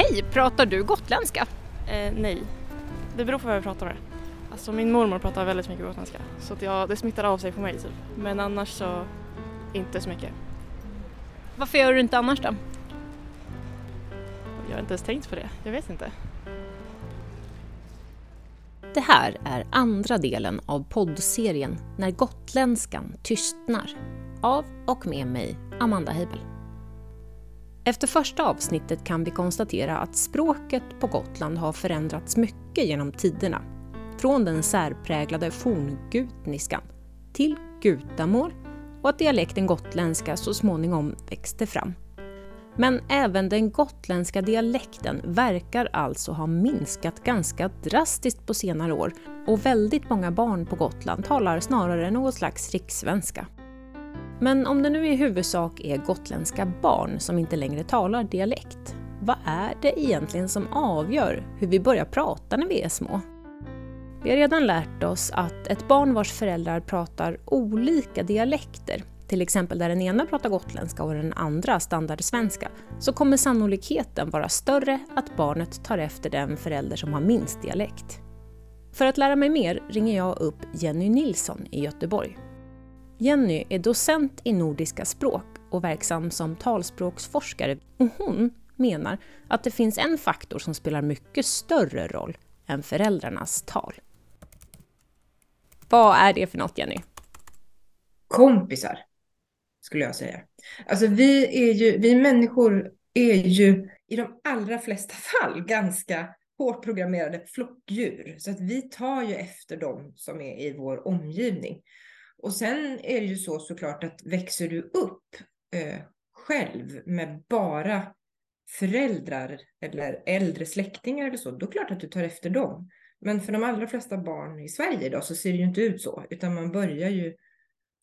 Hej, pratar du gotländska? Nej, det beror på vad jag pratar med. Alltså min mormor pratar väldigt mycket gotländska, så att det smittar av sig på mig typ. Men annars så inte så mycket. Varför gör du inte annars då? Jag har inte ens tänkt på det, jag vet inte. Det här är andra delen av poddserien När gotlänskan tystnar, av och med mig, Amanda Heijbel. Efter första avsnittet kan vi konstatera att språket på Gotland har förändrats mycket genom tiderna. Från den särpräglade forngutniskan till gutamål, och att dialekten gotländska så småningom växte fram. Men även den gotländska dialekten verkar alltså ha minskat ganska drastiskt på senare år, och väldigt många barn på Gotland talar snarare något slags rikssvenska. Men om det nu i huvudsak är gotländska barn som inte längre talar dialekt, vad är det egentligen som avgör hur vi börjar prata när vi är små? Vi har redan lärt oss att ett barn vars föräldrar pratar olika dialekter, till exempel där den ena pratar gotländska och den andra standardsvenska, så kommer sannolikheten vara större att barnet tar efter den förälder som har minst dialekt. För att lära mig mer ringer jag upp Jenny Nilsson i Göteborg. Jenny är docent i nordiska språk och verksam som talspråksforskare, och hon menar att det finns en faktor som spelar mycket större roll än föräldrarnas tal. Vad är det för något, Jenny? Kompisar, skulle jag säga. Alltså vi människor är ju i de allra flesta fall ganska hårt programmerade flockdjur. Så att vi tar ju efter dem som är i vår omgivning. Och sen är det ju såklart att växer du upp själv med bara föräldrar eller äldre släktingar eller så, då är det klart att du tar efter dem. Men för de allra flesta barn i Sverige idag så ser det ju inte ut så, utan man börjar ju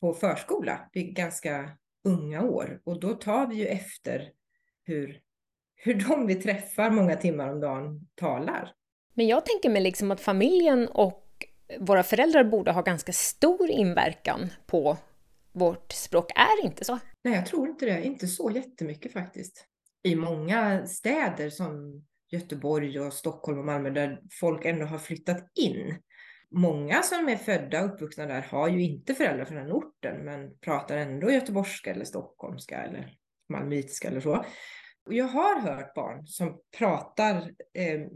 på förskola vid ganska unga år, och då tar vi ju efter hur de vi träffar många timmar om dagen talar. Men jag tänker mig liksom att familjen och våra föräldrar borde ha ganska stor inverkan på vårt språk, är inte så? Nej, jag tror inte det. Inte så jättemycket faktiskt. I många städer som Göteborg och Stockholm och Malmö, där folk ändå har flyttat in. Många som är födda och uppvuxna där har ju inte föräldrar från den orten, men pratar ändå göteborska eller stockholmska eller malmitska eller så. Och jag har hört barn som pratar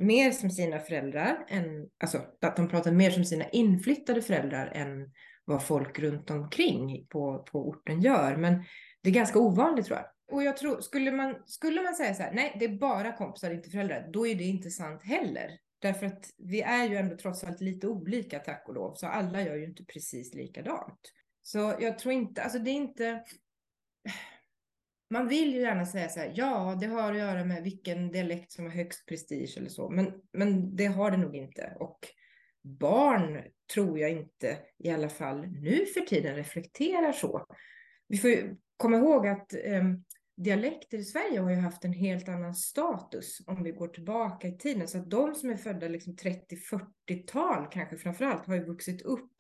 mer som sina föräldrar än, alltså att de pratar mer som sina inflyttade föräldrar än vad folk runt omkring på orten gör. Men det är ganska ovanligt, tror jag. Och jag tror, skulle man säga så här, nej, det är bara kompisar, inte föräldrar, då är det inte sant heller. Därför att vi är ju ändå trots allt lite olika, tack och lov, så alla gör ju inte precis likadant. Så jag tror inte, alltså det är inte... Man vill ju gärna säga så här, ja, det har att göra med vilken dialekt som har högst prestige eller så. Men det har det nog inte. Och barn tror jag inte, i alla fall nu för tiden, reflekterar så. Vi får ju komma ihåg att dialekter i Sverige har ju haft en helt annan status om vi går tillbaka i tiden. Så att de som är födda liksom 30-40-tal kanske framförallt har ju vuxit upp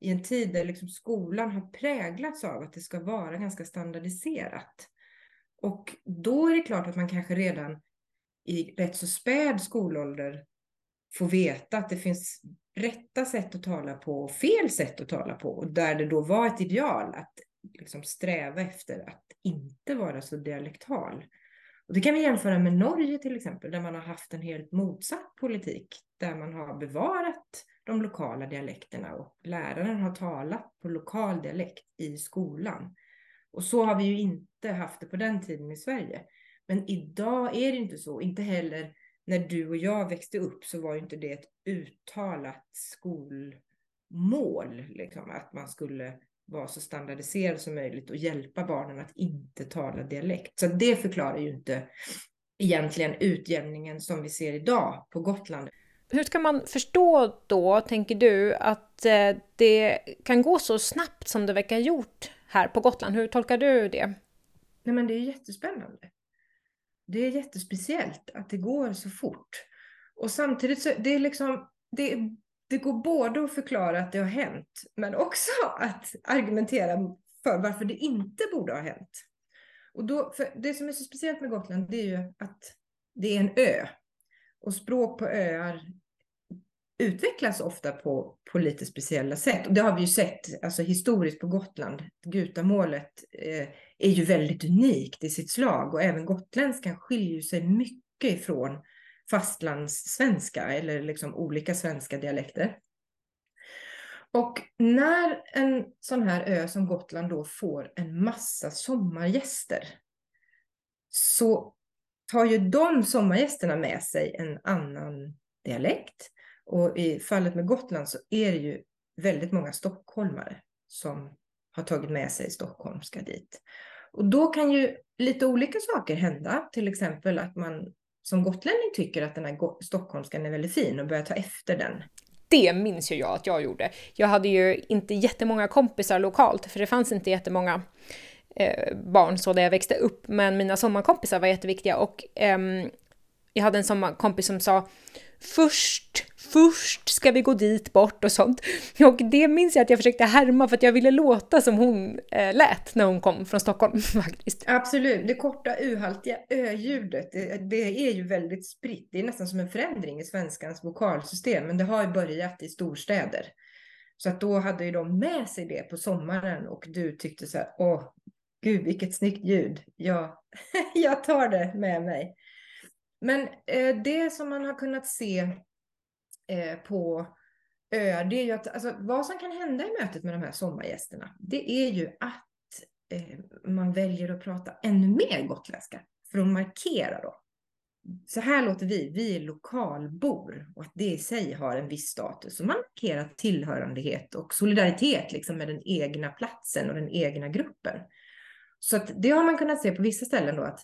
i en tid där liksom skolan har präglats av att det ska vara ganska standardiserat. Och då är det klart att man kanske redan i rätt så späd skolålder får veta att det finns rätta sätt att tala på och fel sätt att tala på. Och där det då var ett ideal att liksom sträva efter att inte vara så dialektal. Och det kan vi jämföra med Norge till exempel, där man har haft en helt motsatt politik. Där man har bevarat de lokala dialekterna och läraren har talat på lokal dialekt i skolan. Och så har vi ju inte haft det på den tiden i Sverige. Men idag är det inte så. Inte heller när du och jag växte upp så var ju inte det ett uttalat skolmål. Liksom, att man skulle vara så standardiserad som möjligt och hjälpa barnen att inte tala dialekt. Så det förklarar ju inte egentligen utjämningen som vi ser idag på Gotland. Hur ska man förstå då, tänker du, att det kan gå så snabbt som det verkar gjort här på Gotland? Hur tolkar du det? Nej, men det är jättespännande. Det är jättespeciellt att det går så fort. Och samtidigt så det är liksom, det går både att förklara att det har hänt, men också att argumentera för varför det inte borde ha hänt. Och då, för det som är så speciellt med Gotland, det är ju att det är en ö. Och språk på öar utvecklas ofta på lite speciella sätt. Och det har vi ju sett alltså historiskt på Gotland. Gutamålet är ju väldigt unikt i sitt slag. Och även gotländskan skiljer sig mycket ifrån fastlandssvenska. Eller liksom olika svenska dialekter. Och när en sån här ö som Gotland då får en massa sommargäster, så tar ju de sommargästerna med sig en annan dialekt. Och i fallet med Gotland så är det ju väldigt många stockholmare som har tagit med sig stockholmska dit. Och då kan ju lite olika saker hända. Till exempel att man som gotlänning tycker att den här stockholmskan är väldigt fin och börjar ta efter den. Det minns ju jag att jag gjorde. Jag hade ju inte jättemånga kompisar lokalt, för det fanns inte jättemånga barn så där jag växte upp. Men mina sommarkompisar var jätteviktiga, och jag hade en sommarkompis som sa först ska vi gå dit bort och sånt. Och det minns jag att jag försökte härma, för att jag ville låta som hon lät när hon kom från Stockholm faktiskt. Absolut, det korta u-haltiga ö-ljudet, det är ju väldigt spritt. Det är nästan som en förändring i svenskans vokalsystem, men det har ju börjat i storstäder. Så att då hade ju de med sig det på sommaren, och du tyckte så här, åh gud vilket snyggt ljud, jag tar det med mig. Men det som man har kunnat se på öar, det är ju att alltså, vad som kan hända i mötet med de här sommargästerna, det är ju att man väljer att prata ännu mer gotländska för att markera då. Så här låter vi är lokalbor, och att det i sig har en viss status. Så man markerar tillhörighet och solidaritet liksom, med den egna platsen och den egna gruppen. Så att det har man kunnat se på vissa ställen då, att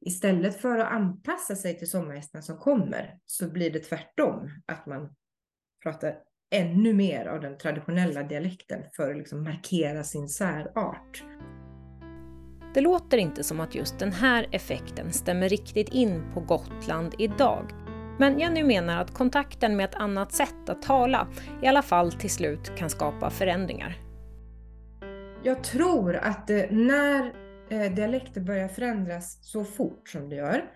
istället för att anpassa sig till sommargästerna som kommer, så blir det tvärtom, att man pratar ännu mer av den traditionella dialekten för att liksom markera sin särart. Det låter inte som att just den här effekten stämmer riktigt in på Gotland idag. Men Jenny menar att kontakten med ett annat sätt att tala i alla fall till slut kan skapa förändringar. Jag tror att när dialekter börjar förändras så fort som det gör,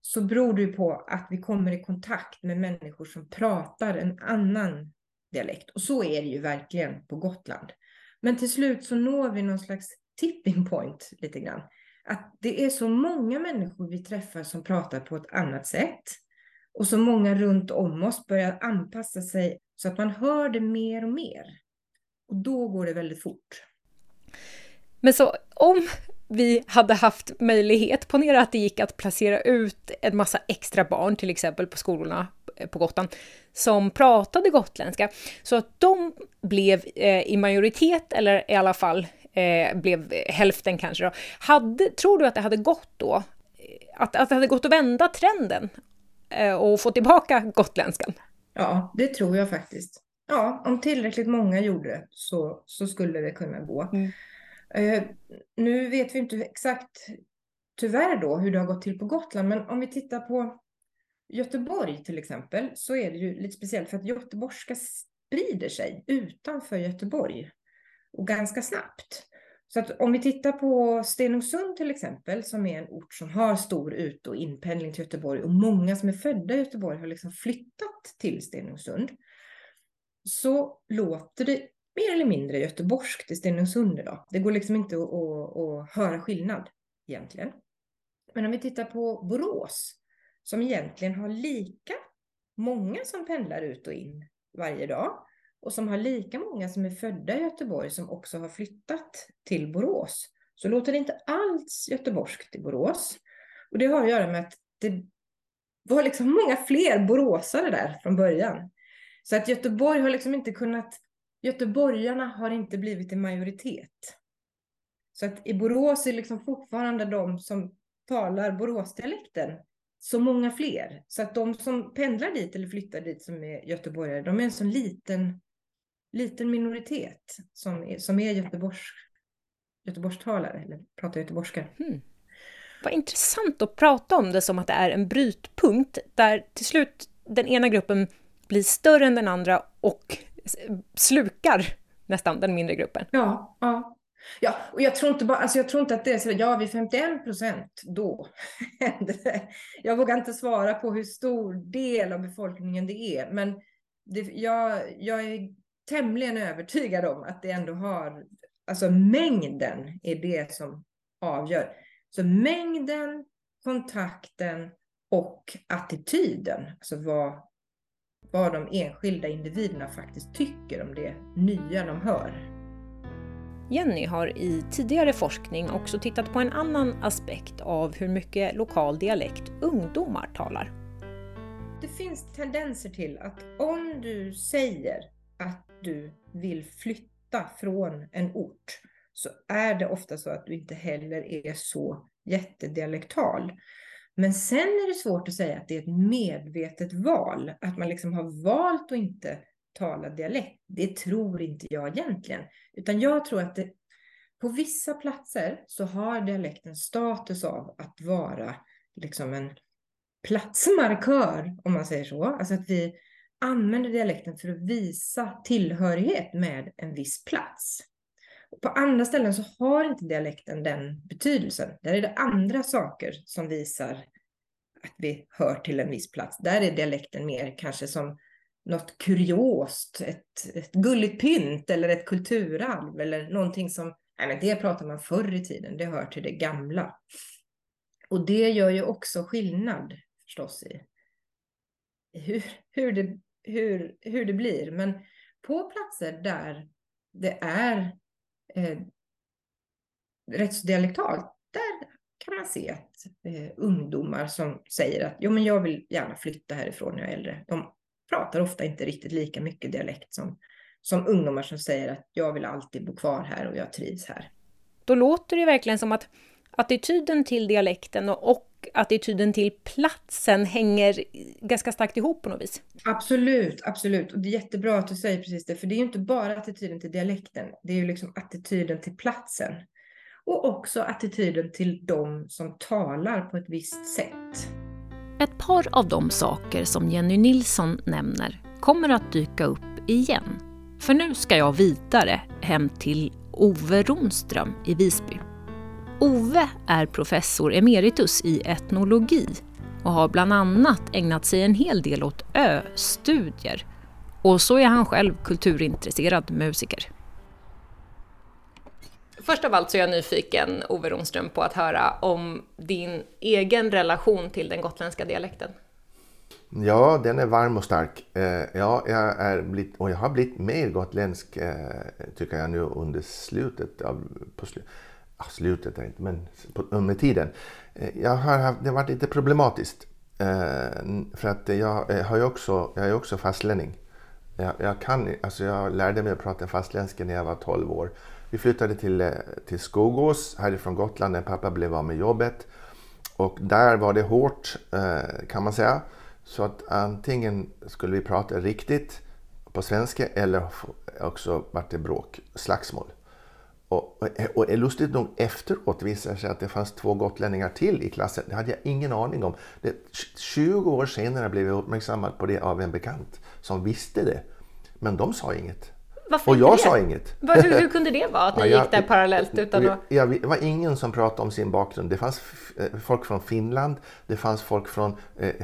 så beror det på att vi kommer i kontakt med människor som pratar en annan dialekt. Och så är det ju verkligen på Gotland. Men till slut så når vi någon slags tipping point lite grann. Att det är så många människor vi träffar som pratar på ett annat sätt. Och så många runt om oss börjar anpassa sig så att man hör det mer och mer. Och då går det väldigt fort. Men så om vi hade haft möjlighet, ponera att det gick att placera ut en massa extra barn till exempel på skolorna på Gotland som pratade gotländska, så att de blev i majoritet, eller i alla fall blev hälften kanske då. Tror du att det hade gått då? Att det hade gått att vända trenden och få tillbaka gotländskan? Ja, det tror jag faktiskt. Ja, om tillräckligt många gjorde det så skulle det kunna gå. Mm. Nu vet vi inte exakt tyvärr då hur det har gått till på Gotland, men om vi tittar på Göteborg till exempel, så är det ju lite speciellt för att göteborska sprider sig utanför Göteborg och ganska snabbt. Så att om vi tittar på Stenungsund till exempel, som är en ort som har stor ut- och inpendling till Göteborg, och många som är födda i Göteborg har liksom flyttat till Stenungsund, så låter det mer eller mindre göteborsk till Stenungsund idag. Det går liksom inte att höra skillnad egentligen. Men om vi tittar på Borås, som egentligen har lika många som pendlar ut och in varje dag, och som har lika många som är födda i Göteborg som också har flyttat till Borås, så låter det inte alls göteborsk till Borås. Och det har att göra med att det var liksom många fler boråsare där från början. Så att Göteborg har liksom inte kunnat... Göteborgarna har inte blivit en majoritet. Så att i Borås är liksom fortfarande de som talar Boråsdialekten så många fler. Så att de som pendlar dit eller flyttar dit som är göteborgare, de är en sån liten minoritet som är göteborgstalare eller pratar göteborgska. Mm. Vad intressant att prata om det som att det är en brytpunkt där till slut den ena gruppen blir större än den andra och slukar nästan den mindre gruppen. Ja. Ja, och jag tror inte bara, alltså jag tror inte att det är så, ja, vid 51% då hände det. Jag vågar inte svara på hur stor del av befolkningen det är, men det, jag är tämligen övertygad om att det ändå har, alltså mängden är det som avgör. Så mängden, kontakten och attityden, alltså vad de enskilda individerna faktiskt tycker om det nya de hör. Jenny har i tidigare forskning också tittat på en annan aspekt av hur mycket lokal dialekt ungdomar talar. Det finns tendenser till att om du säger att du vill flytta från en ort, så är det ofta så att du inte heller är så jättedialektal. Men sen är det svårt att säga att det är ett medvetet val, att man liksom har valt att inte tala dialekt. Det tror inte jag egentligen, utan jag tror att det, på vissa platser så har dialekten status av att vara liksom en platsmarkör, om man säger så. Alltså att vi använder dialekten för att visa tillhörighet med en viss plats. Och på andra ställen så har inte dialekten den betydelsen. Där är det andra saker som visar att vi hör till en viss plats. Där är dialekten mer kanske som något kuriost, ett gulligt pynt eller ett kulturarv eller någonting som, nej men det pratar man förr i tiden, det hör till det gamla. Och det gör ju också skillnad förstås i hur det blir. Men på platser där det är rätt så dialektalt, där kan man se att ungdomar som säger att jo, men jag vill gärna flytta härifrån när jag är äldre, de pratar ofta inte riktigt lika mycket dialekt som ungdomar som säger att jag vill alltid bo kvar här och jag trivs här. Då låter det verkligen som att attityden till dialekten och attityden till platsen hänger ganska starkt ihop på något vis. Absolut, absolut. Och det är jättebra att du säger precis det, för det är ju inte bara attityden till dialekten, det är ju liksom attityden till platsen. Och också attityden till de som talar på ett visst sätt. Ett par av de saker som Jenny Nilsson nämner kommer att dyka upp igen. För nu ska jag vidare hem till Owe Ronström i Visby. Owe är professor emeritus i etnologi och har bland annat ägnat sig en hel del åt ö-studier. Och så är han själv kulturintresserad musiker. Först av allt så är jag nyfiken, Owe Ronström, på att höra om din egen relation till den gotländska dialekten. Ja, den är varm och stark. Ja, jag har blivit mer gotländsk, tycker jag, nu under slutet av... slutet är inte, men med tiden. Det har varit lite problematiskt. För att jag är också fastlänning. Jag lärde mig att prata fastländska när jag var 12 år. Vi flyttade till Skogås härifrån Gotland när pappa blev av med jobbet. Och där var det hårt, kan man säga. Så att antingen skulle vi prata riktigt på svenska eller också vart det bråk, slagsmål. Och lustigt nog efteråt visade sig att det fanns 2 gotlänningar till i klassen. Det hade jag ingen aning om. 20 år senare blev jag uppmärksammad på det av en bekant som visste det. Men de sa inget. Varför och jag det? Sa inget. Hur kunde det vara att ni gick där parallellt? Det var ingen som pratade om sin bakgrund. Det fanns folk från Finland, det fanns folk från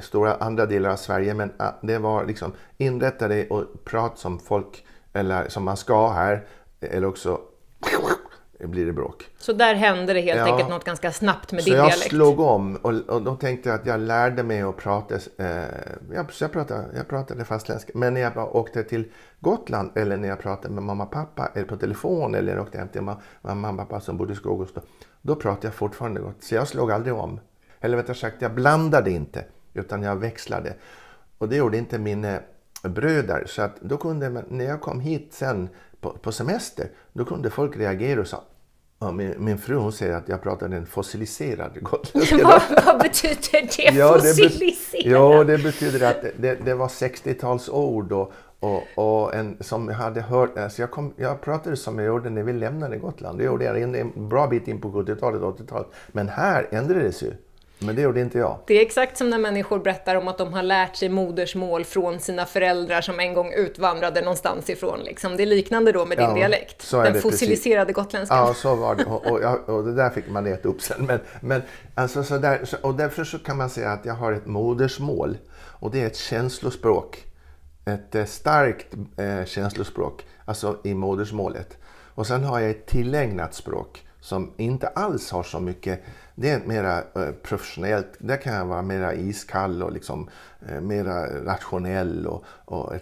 stora andra delar av Sverige, men det var liksom inrätta dig och prata som folk, eller som man ska här, eller också blir det bråk. Så där hände det helt enkelt något ganska snabbt med din dialekt. Så jag slog om och då tänkte jag att jag lärde mig att prata. Jag pratade fastländska. Men när jag bara åkte till Gotland eller när jag pratade med mamma och pappa eller på telefon eller åkte hem till mamma och pappa som bodde i Skogås, då pratade jag fortfarande gott. Så jag slog aldrig om. Eller vet jag sagt, jag blandade inte utan jag växlade. Och det gjorde inte mina bröder. Så att då kunde man, när jag kom hit sen på semester, då kunde folk reagera och sa, min fru hon säger att jag pratar en fossiliserad gotländska. Vad betyder det? Fossiliserad? Det betyder att det var 60-talsord och en som hade hört, alltså jag pratade som jag gjorde när vi lämnade Gotland. Det gjorde jag en bra bit in på 70-talet och 80-talet. Men här ändrades ju. Men det gjorde inte jag. Det är exakt som när människor berättar om att de har lärt sig modersmål från sina föräldrar som en gång utvandrade någonstans ifrån. Liksom. Det är liknande då med din dialekt. Den fossiliserade gotländska. Ja, så var det. Och det där fick man leta upp sen. Men, alltså, så där, och därför så kan man säga att jag har ett modersmål. Och det är ett känslospråk. Ett starkt känslospråk. Alltså i modersmålet. Och sen har jag ett tillägnat språk som inte alls har så mycket. Det är mera professionellt. Där kan jag vara mera iskall och liksom mera rationell och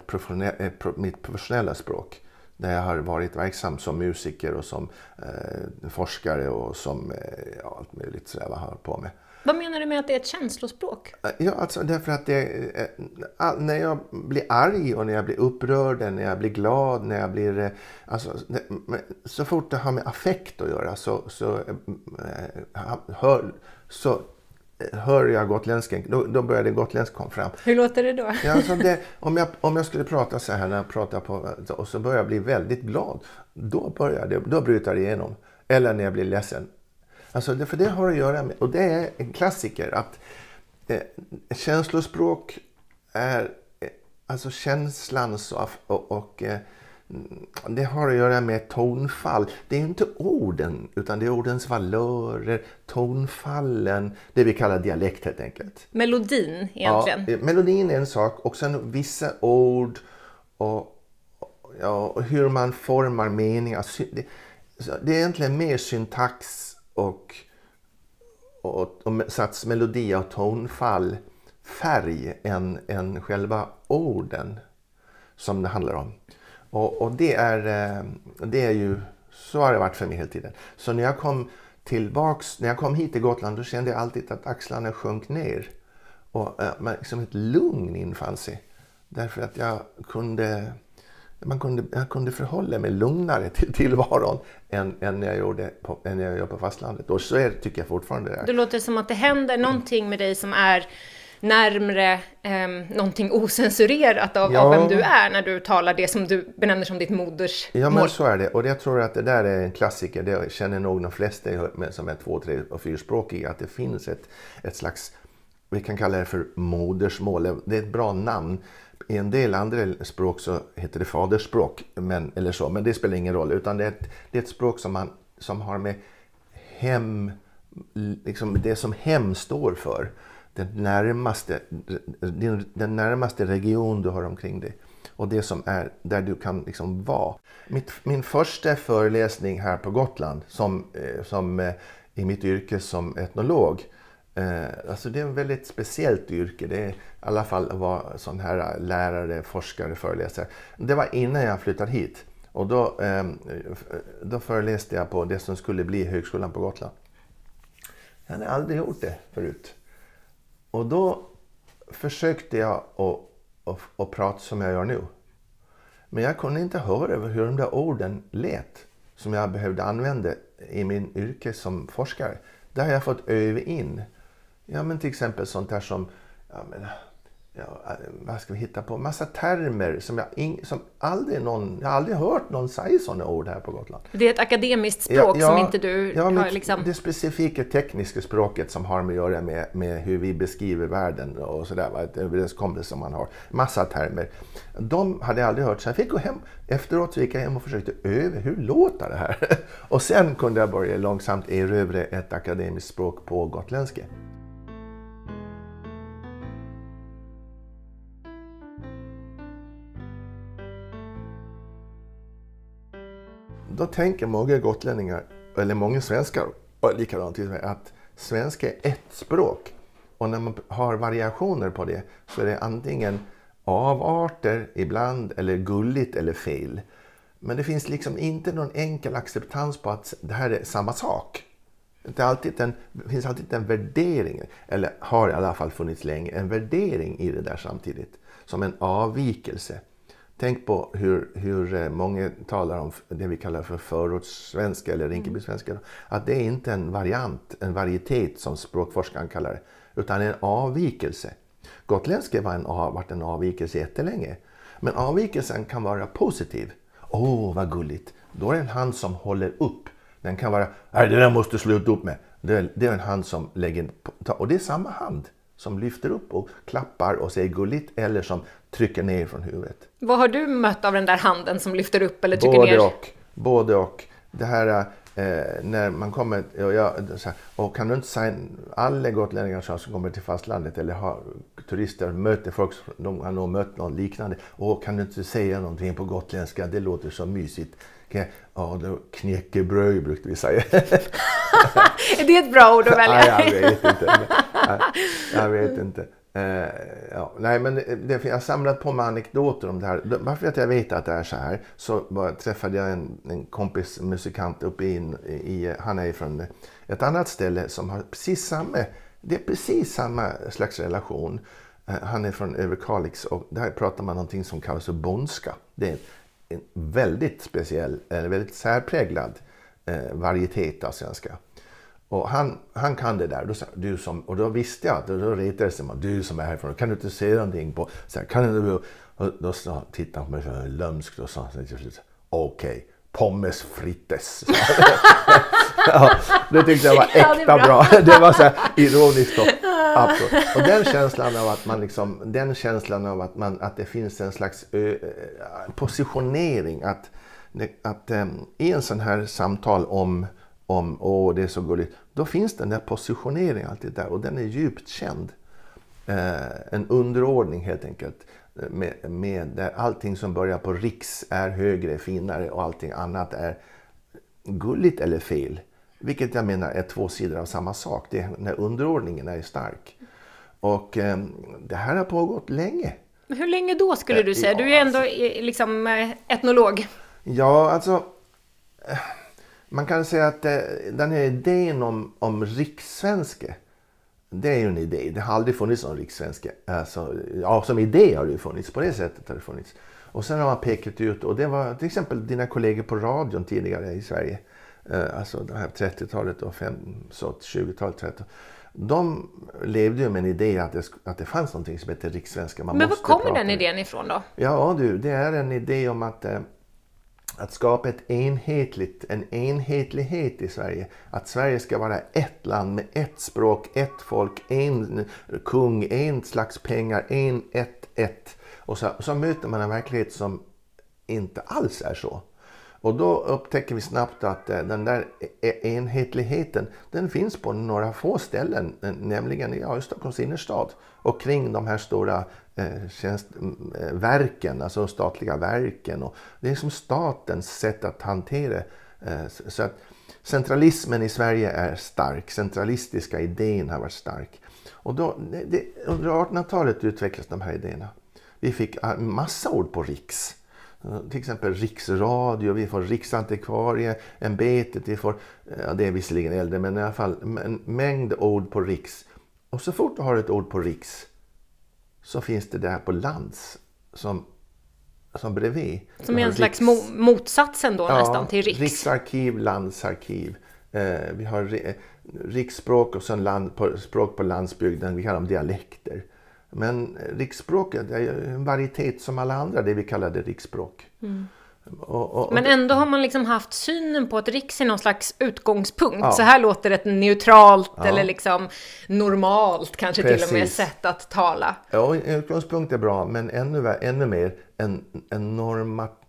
mitt professionella språk. Där jag har varit verksam som musiker och som forskare och som allt möjligt sådär vad jag har på med. Vad menar du med att det är ett känslospråk? Ja, alltså därför att det, när jag blir arg och när jag blir upprörd, när jag blir glad, när jag blir... Alltså, så fort det har med affekt att göra så hör jag gotländskan. Då börjar det gotländska komma fram. Hur låter det då? Ja, alltså det, om jag skulle prata så här när jag pratar på, och så börjar jag bli väldigt glad, då bryter det igenom. Eller när jag blir ledsen. Alltså för det har att göra med, och det är en klassiker att känslospråk är alltså känslans och det har att göra med tonfall. Det är inte orden utan det är ordens valörer, tonfallen, det vi kallar dialekt helt enkelt. Melodin egentligen. Ja, melodin är en sak och sen vissa ord och hur man formar meningar. Det är egentligen mer syntax. Och satsmelodi och tonfall, färg än själva orden som det handlar om. Och det är ju, så har det varit för mig hela tiden. Så när jag kom tillbaks, när jag kom hit till Gotland, då kände jag alltid att axlarna sjönk ner. Och liksom ett lugn infann sig. Därför att jag kunde förhålla mig lugnare till tillvaron än när jag jobbade på fastlandet. Och så tycker jag fortfarande det är. Det låter som att det händer någonting med dig som är närmare någonting osensurerat av vem du är när du talar det som du benämner som ditt modersmål. Ja, men så är det. Och jag tror att det där är en klassiker. Det känner nog de flesta som är 2-, 3- och 4-språkiga. Att det finns ett slags, vi kan kalla det för modersmål. Det är ett bra namn. I en del andra språk så heter det faderspråk, men det spelar ingen roll. Utan det är ett språk som har med hem, liksom det som hem står för. Den närmaste region du har omkring dig. Och det som är där du kan liksom vara. Min första föreläsning här på Gotland, som i mitt yrke som etnolog. Alltså det är en väldigt speciellt yrke. Det är i alla fall att vara sån här lärare, forskare, föreläsare. Det var innan jag flyttade hit. Och då föreläste jag på det som skulle bli högskolan på Gotland. Jag hade aldrig gjort det förut. Och då försökte jag att prata som jag gör nu. Men jag kunde inte höra hur de där orden lät som jag behövde använda i min yrke som forskare. Där har jag fått öva in. Ja, men till exempel sånt där som, vad ska vi hitta på? Massa termer jag aldrig hört någon säga sådana ord här på Gotland. Det är ett akademiskt språk som inte du har liksom... Det specifika tekniska språket som har med att göra med hur vi beskriver världen och sådär, va? Ett överenskommelse som man har. Massa termer. De hade jag aldrig hört, så jag fick gå hem. Efteråt gick jag hem och försökte öva, hur låter det här? Och sen kunde jag börja långsamt erövra ett akademiskt språk på gotländska. Då tänker många gotlänningar, eller många svenskar, likadant till mig, att svenska är ett språk. Och när man har variationer på det så är det antingen avarter ibland, eller gulligt eller fel. Men det finns liksom inte någon enkel acceptans på att det här är samma sak. Det finns alltid en värdering, eller har i alla fall funnits länge, en värdering i det där samtidigt. Som en avvikelse. Tänk på hur många talar om det vi kallar för förortssvenska eller rinkebysvenska. Att det är inte en variant, en varietet som språkforskaren kallar det, utan en avvikelse. Gotländska varit en avvikelse jättelänge. Men avvikelsen kan vara positiv. Åh, vad gulligt. Då är det en hand som håller upp. Den kan vara, nej det där måste sluta upp med. Det är en hand som lägger, och det är samma hand som lyfter upp och klappar och säger gulligt eller som trycker ner från huvudet. Vad har du mött av den där handen som lyfter upp eller trycker ner? Både och. Det här när man kommer och kan du inte säga alla gotlänningar som kommer till fastlandet eller har turister möter folk som har nog mött någon liknande och kan du inte säga någonting på gotländska, det låter så mysigt. Ja, då knäckebröd brukar vi säga. Är det ett bra ord att välja? Jag vet inte. Nej, men det, jag har samlat på mig anekdoter om det här. Varför att jag vet att det är så här, så träffade jag en kompis musikant uppe i han är från ett annat ställe som har precis samma slags relation. Han är från Överkalix och där pratar man någonting som kallas för bonska. Det är en väldigt speciell, väldigt särpräglad varietet av svenska. Och han kan det där, då visste jag att då retade sig man, du som är härifrån, kan du inte se någonting på, så här, kan du, och då tittade han på mig så lömskt och sa okej, pommes frites. Ja, det tyckte jag var äkta bra. Det var så här ironiskt och den känslan av att det finns en slags positionering att i en sån här samtal om det är så gulligt, då finns den där positioneringen alltid där och den är djupt känd. En underordning helt enkelt med där allting som börjar på riks är högre, finare och allting annat är gulligt eller fel. Vilket jag menar är två sidor av samma sak. Det är när underordningen är stark. Och det här har pågått länge. Men hur länge då skulle du säga? Du är ändå liksom etnolog. Ja, alltså... Man kan säga att den här idén om rikssvenska, det är ju en idé. Det har aldrig funnits någon rikssvenska. Alltså, som idé har det funnits. På det sättet har det funnits. Och sen har man pekat ut, och det var till exempel dina kollegor på radion tidigare i Sverige. Alltså det här 30-talet och 20-talet. De levde ju med en idé att det fanns någonting som heter rikssvenska. Men var kommer den idén ifrån då? Ja du, det är en idé om att skapa en enhetlighet i Sverige. Att Sverige ska vara ett land med ett språk, ett folk, en kung, en slags pengar, ett. Och så möter man en verklighet som inte alls är så. Och då upptäcker vi snabbt att den där enhetligheten, den finns på några få ställen, nämligen i Stockholms innerstad och kring de här stora verken, alltså statliga verken. Och det är som statens sätt att hantera. Så att centralismen i Sverige är stark, centralistiska idén har varit stark. Och då, under 1800-talet utvecklas de här idéerna. Vi fick en massa ord på riks. Till exempel riksradio, vi får riksantikvarie, ämbetet, vi får, det är visserligen äldre, men i alla fall en mängd ord på riks. Och så fort du har ett ord på riks så finns det där på lands som bredvid. Som är en slags motsatsen då nästan till riks. Riksarkiv, landsarkiv. Vi har riksspråk och sen språk på landsbygden, vi kallar dem dialekter. Men riksspråket är ju en varietet som alla andra, det vi kallade riksspråk. Mm. Men ändå har man liksom haft synen på att riks är någon slags utgångspunkt. Ja. Så här låter det neutralt eller liksom normalt kanske. Precis. Till och med sätt att tala. Ja, utgångspunkt är bra, men ännu mer en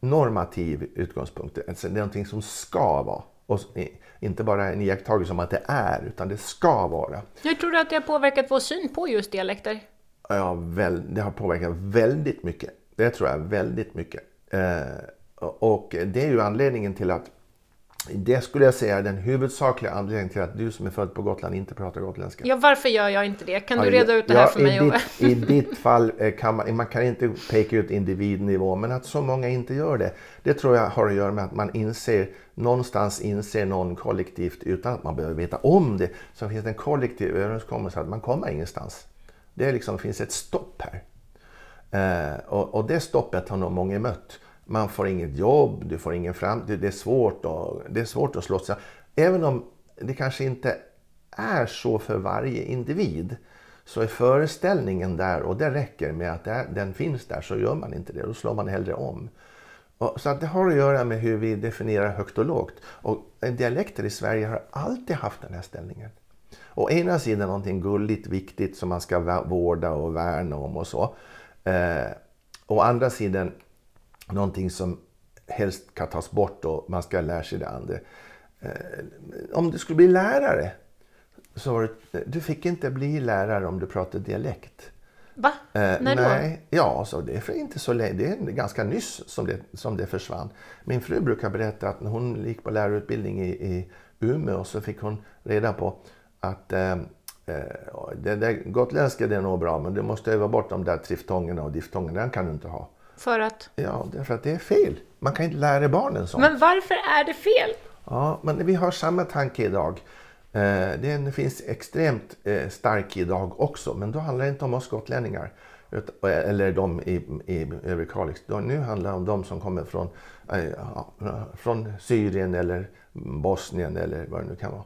normativ utgångspunkt. Alltså, det är någonting som ska vara. Och inte bara en iakttagelse som att det är, utan det ska vara. Hur tror du att det har påverkat vår syn på just dialekter? Ja, det har påverkat väldigt mycket. Det tror jag väldigt mycket. Och det är ju anledningen till att, det skulle jag säga är den huvudsakliga anledningen till att du som är född på Gotland inte pratar gotländska. Ja, varför gör jag inte det? Kan du reda ut det här för mig, Owe? I ditt fall kan man kan inte peka ut individnivå, men att så många inte gör det, det tror jag har att göra med att man inser någon kollektivt utan att man behöver veta om det. Så finns det en kollektiv överenskommelse att man kommer ingenstans. Det liksom finns ett stopp här. Och det stoppet har nog många mött. Man får inget jobb, du får ingen framtid, det är svårt att slåss. Även om det kanske inte är så för varje individ, så är föreställningen där och det räcker med att den finns där, så gör man inte det, då slår man hellre om. Så att det har att göra med hur vi definierar högt och lågt. Och dialekter i Sverige har alltid haft den här ställningen. å ena sidan någonting gulligt, viktigt som man ska vårda och värna om och så. Å andra sidan någonting som helst kan tas bort och man ska lära sig det andra. Om du skulle bli lärare så var det, du fick inte bli lärare om du pratade dialekt. Va? När då? Nej, ja, så det är inte så länge. Det är ganska nyss som det försvann. Min fru brukar berätta att när hon gick på lärarutbildning i Umeå så fick hon reda på att det gotländska det är nog bra, men du måste öva bort de där triftongerna och diftongerna, den kan du inte ha. För att? Ja, därför att det är fel. Man kan inte lära barnen sånt. Men varför är det fel? Ja, men vi har samma tanke idag. Den finns extremt stark idag också, men då handlar det inte om oss gotlänningar eller de i Överkalix. Nu handlar det om de som kommer från Syrien eller Bosnien eller vad det nu kan vara.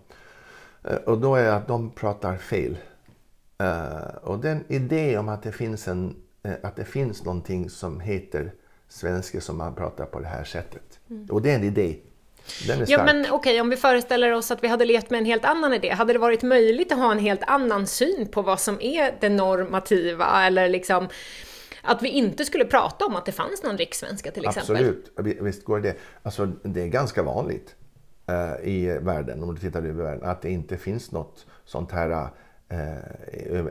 Och då är det att de pratar fel. Och den idé om att det finns någonting som heter svenska som man pratar på det här sättet. Mm. Och det är en idé. Ja, men okej, om vi föreställer oss att vi hade levt med en helt annan idé. Hade det varit möjligt att ha en helt annan syn på vad som är det normativa? Eller liksom att vi inte skulle prata om att det fanns någon rikssvenska till exempel? Absolut, visst går det. Alltså, det är ganska vanligt i världen, om du tittar över världen, att det inte finns något sånt här.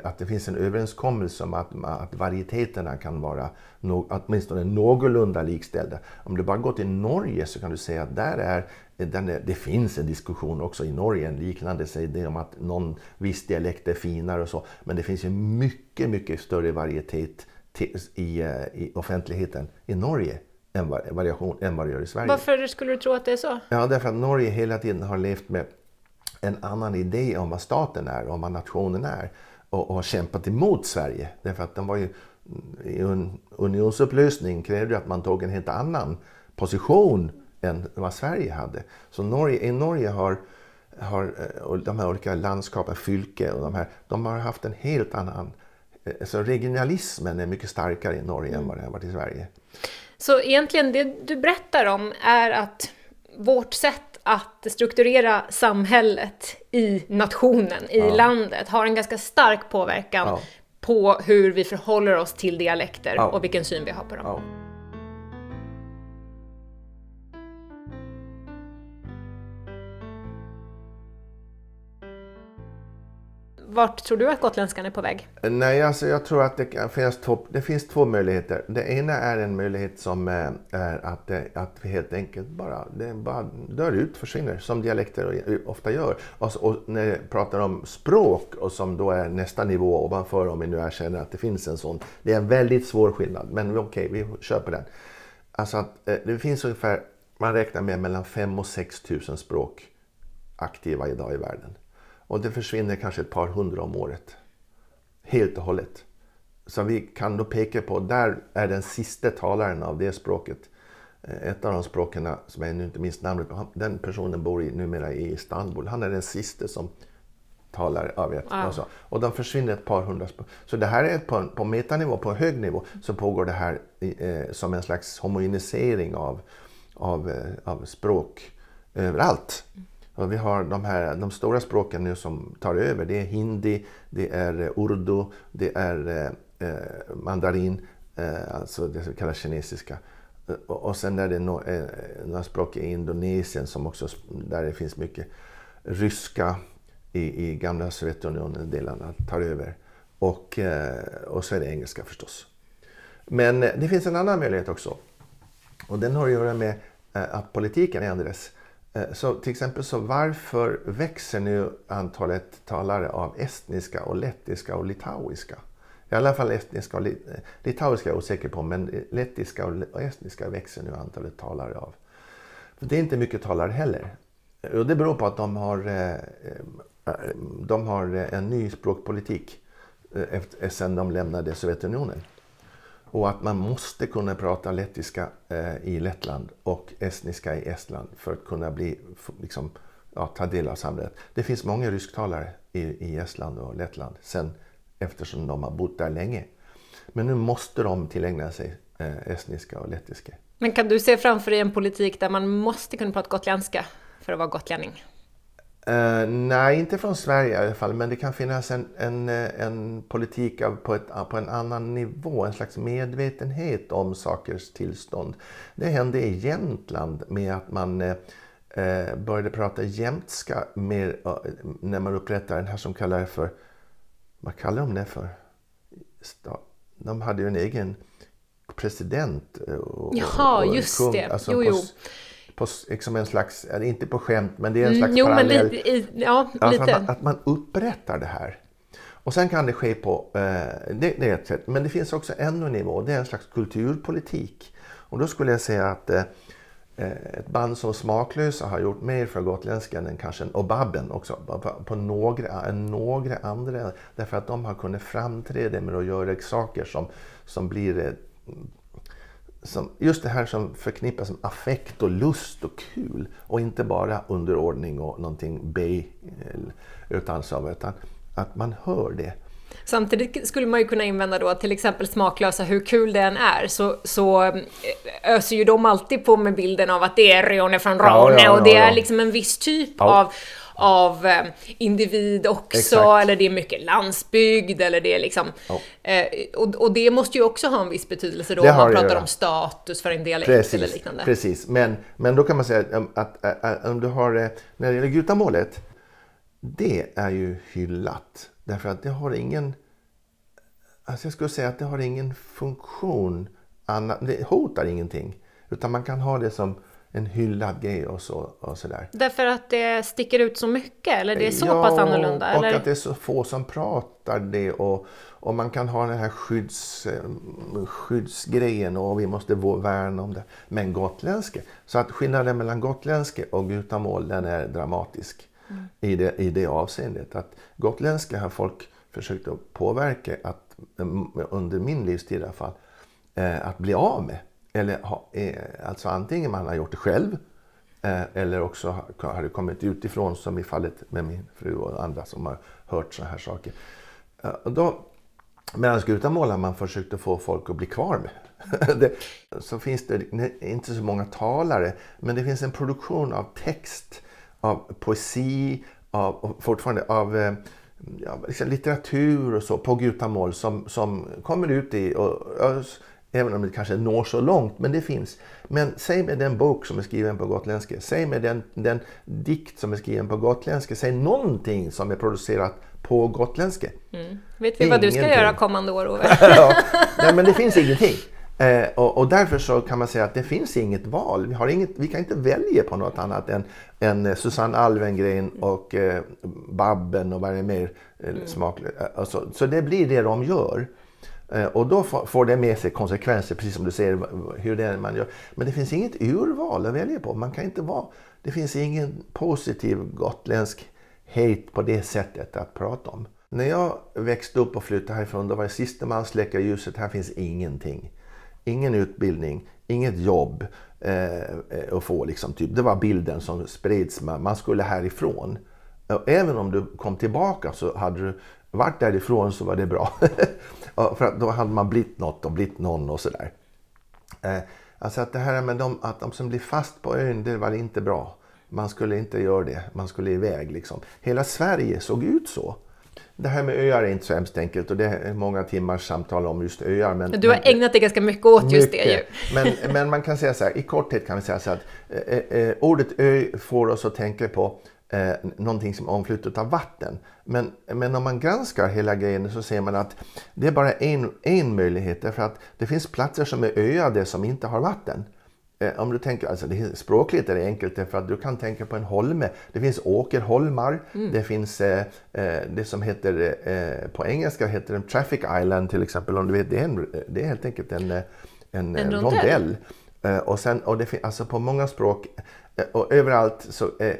Att det finns en överenskommelse om att varieteterna kan vara åtminstone någorlunda likställda. Om du bara går till Norge så kan du säga att det finns en diskussion också i Norge, en liknande idé om att någon viss dialekt är finare och så. Men det finns ju mycket, mycket större varietet i offentligheten i Norge än vad det gör i Sverige. Varför skulle du tro att det är så? Ja, därför att Norge hela tiden har levt med en annan idé om vad staten är, om vad nationen är, och har kämpat emot Sverige. Därför att den var ju unionsupplösning krävde att man tog en helt annan position än vad Sverige hade. Så Norge har de här olika landskapen, fylke och de har haft en helt annan. Så regionalismen är mycket starkare i Norge än vad den har varit i Sverige. Så egentligen det du berättar om är att vårt sätt att strukturera samhället i nationen, i landet, har en ganska stark påverkan på hur vi förhåller oss till dialekter och vilken syn vi har på dem. Ja. Vart tror du att gotländskan är på väg? Nej, alltså jag tror att det finns två möjligheter. Det ena är en möjlighet som är att vi helt enkelt bara dör ut, försvinner, som dialekter ofta gör. Och när jag pratar om språk, och som då är nästa nivå ovanför, om vi nu erkänner att det finns en sån. Det är en väldigt svår skillnad, men okej, vi köper den. Alltså att det finns ungefär, man räknar med mellan 5 och 6 000 språk aktiva idag i världen. Och det försvinner kanske ett par hundra om året. Helt och hållet. Så vi kan då peka på, där är den sista talaren av det språket. Ett av de språken som jag nu inte minns namnet på. Den personen bor numera i Istanbul. Han är den sista som talar av det. Wow. Och de försvinner ett par hundra språk. Så det här är på metanivå, på hög nivå, så pågår det här som en slags homogenisering av språk överallt. Och vi har de stora språken nu som tar över. Det är hindi, det är urdu, det är mandarin, alltså det som kallas kinesiska. Och sen är det några språk i Indonesien som också, där det finns mycket ryska i gamla Sovjetunionen delarna tar över. Och så är det engelska förstås. Men det finns en annan möjlighet också. Och den har att göra med att politiken ändras. Så till exempel så varför växer nu antalet talare av estniska och lettiska och litauiska? I alla fall estniska och litauiska är jag osäker på, men lettiska och estniska växer nu antalet talare av. För det är inte mycket talare heller. Och det beror på att de har en ny språkpolitik sedan de lämnade Sovjetunionen. Och att man måste kunna prata lettiska i Lettland och estniska i Estland för att kunna ta del av samhället. Det finns många rysktalare i Estland och Lettland eftersom de har bott där länge. Men nu måste de tillägna sig estniska och lettiska. Men kan du se framför dig en politik där man måste kunna prata gotländska för att vara gotlänning? Nej, inte från Sverige i alla fall, men det kan finnas en politik på en annan nivå, en slags medvetenhet om sakers tillstånd. Det hände i Jämtland med att man började prata jämtska mer, när man upprättar den här som kallar för, vad kallar de det för? De hade ju en egen president och, jaha, och just kung, det. Alltså jo. På, liksom en slags, inte på skämt, men det är en slags parallell. Lite. Att man upprättar det här. Och sen kan det ske på, det är ett sätt. Men det finns också en nivå, det är en slags kulturpolitik. Och då skulle jag säga att ett band som Smaklösa har gjort mer för gotländskan än kanske, och Babben också, på några andra. Därför att de har kunnat framträda med att göra saker som blir... just det här som förknippas som affekt och lust och kul, och inte bara underordning och någonting utan att man hör det. Samtidigt skulle man ju kunna invända då att till exempel Smaklösa, hur kul det än är, så öser ju de alltid på med bilden av att det är Röne från Rane, och det är liksom en viss typ av individ också. Exakt. Eller det är mycket landsbygd, eller det är liksom och det måste ju också ha en viss betydelse då om man pratar om status för en dialekt, precis, eller liknande. Precis, men då kan man säga att om du har, när det gäller gutamålet, det är ju hyllat, därför att det har ingen, alltså jag skulle säga att det har ingen funktion, det hotar ingenting, utan man kan ha det som en hyllad grej och så där. Därför att det sticker ut så mycket, eller det är så pass annorlunda? Och eller? Att det är så få som pratar det, och man kan ha den här skyddsgrejen, och vi måste värna om det. Men gotländska, så att skillnaden mellan gotländska och gutamål, den är dramatisk i det avseendet. Att gotländska har folk försökt att påverka, att, under min livstid i alla fall, att bli av med. Eller alltså antingen man har gjort det själv, eller också har det kommit utifrån, som i fallet med min fru och andra som har hört så här saker. Medan gutamål har man försökt få folk att bli kvar med. Så finns det inte så många talare, men det finns en produktion av text, av poesi, av litteratur och så på gutamål som kommer ut i... även om det kanske når så långt, men det finns. Men säg med den bok som är skriven på gotländska, säg med den dikt som är skriven på gotländska, säg någonting som är producerat på gotländska. Vet vi vad du ska göra kommande år, Ove? Nej, men det finns ingenting. Och därför så kan man säga att det finns inget val. Vi kan inte välja på något annat än Susanne Alvengren och Babben och vad det är mer smakligt. Alltså, så det blir det de gör. Och då får det med sig konsekvenser, precis som du säger, hur det är man gör. Men det finns inget urval att välja på. Man kan inte vara... Det finns ingen positiv gotländsk hate på det sättet att prata om. När jag växte upp och flyttade härifrån, då var det sista man släcker ljuset. Här finns ingenting. Ingen utbildning, inget jobb att få. Liksom, typ. Det var bilden som spreds. Man skulle härifrån. Och även om du kom tillbaka, så hade du varit därifrån, så var det bra. För att då hade man blivit något och blivit någon och sådär. Alltså att det här med att de som blir fast på ön, det var inte bra. Man skulle inte göra det. Man skulle iväg liksom. Hela Sverige såg ut så. Det här med öar är inte så hemskt enkelt, och det är många timmars samtal om just öar. Men du har ägnat dig ganska mycket åt just mycket. Det ju. Men man kan säga så här, i korthet kan vi säga så att ordet ö får oss att tänka på någonting som omflutet av vatten. Men om man granskar hela grejen, så ser man att det är bara en möjlighet, därför att det finns platser som är öade som inte har vatten. Om du tänker, alltså språkligt är det enkelt, därför att du kan tänka på en holme. Det finns åkerholmar, det finns det som heter på engelska heter en traffic island till exempel, om du vet, det är helt enkelt en rondell. Och det finns alltså på många språk och överallt, så en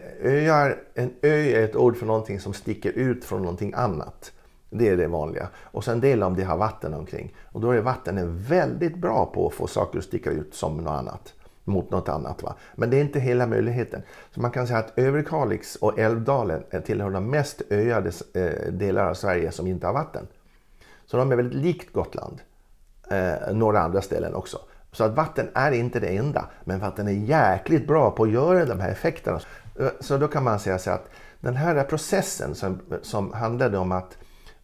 ö är ett ord för någonting som sticker ut från någonting annat. Det är det vanliga. Och sen delar om det har vatten omkring. Och då är vatten väldigt bra på att få saker att sticka ut som något annat. Mot något annat, va? Men det är inte hela möjligheten. Så man kan säga att Överkalix och Älvdalen tillhör de mest öade delar av Sverige som inte har vatten. Så de är väldigt likt Gotland. Några andra ställen också. Så att vatten är inte det enda, men vatten är jäkligt bra på att göra de här effekterna. Så då kan man säga så att den här processen som handlade om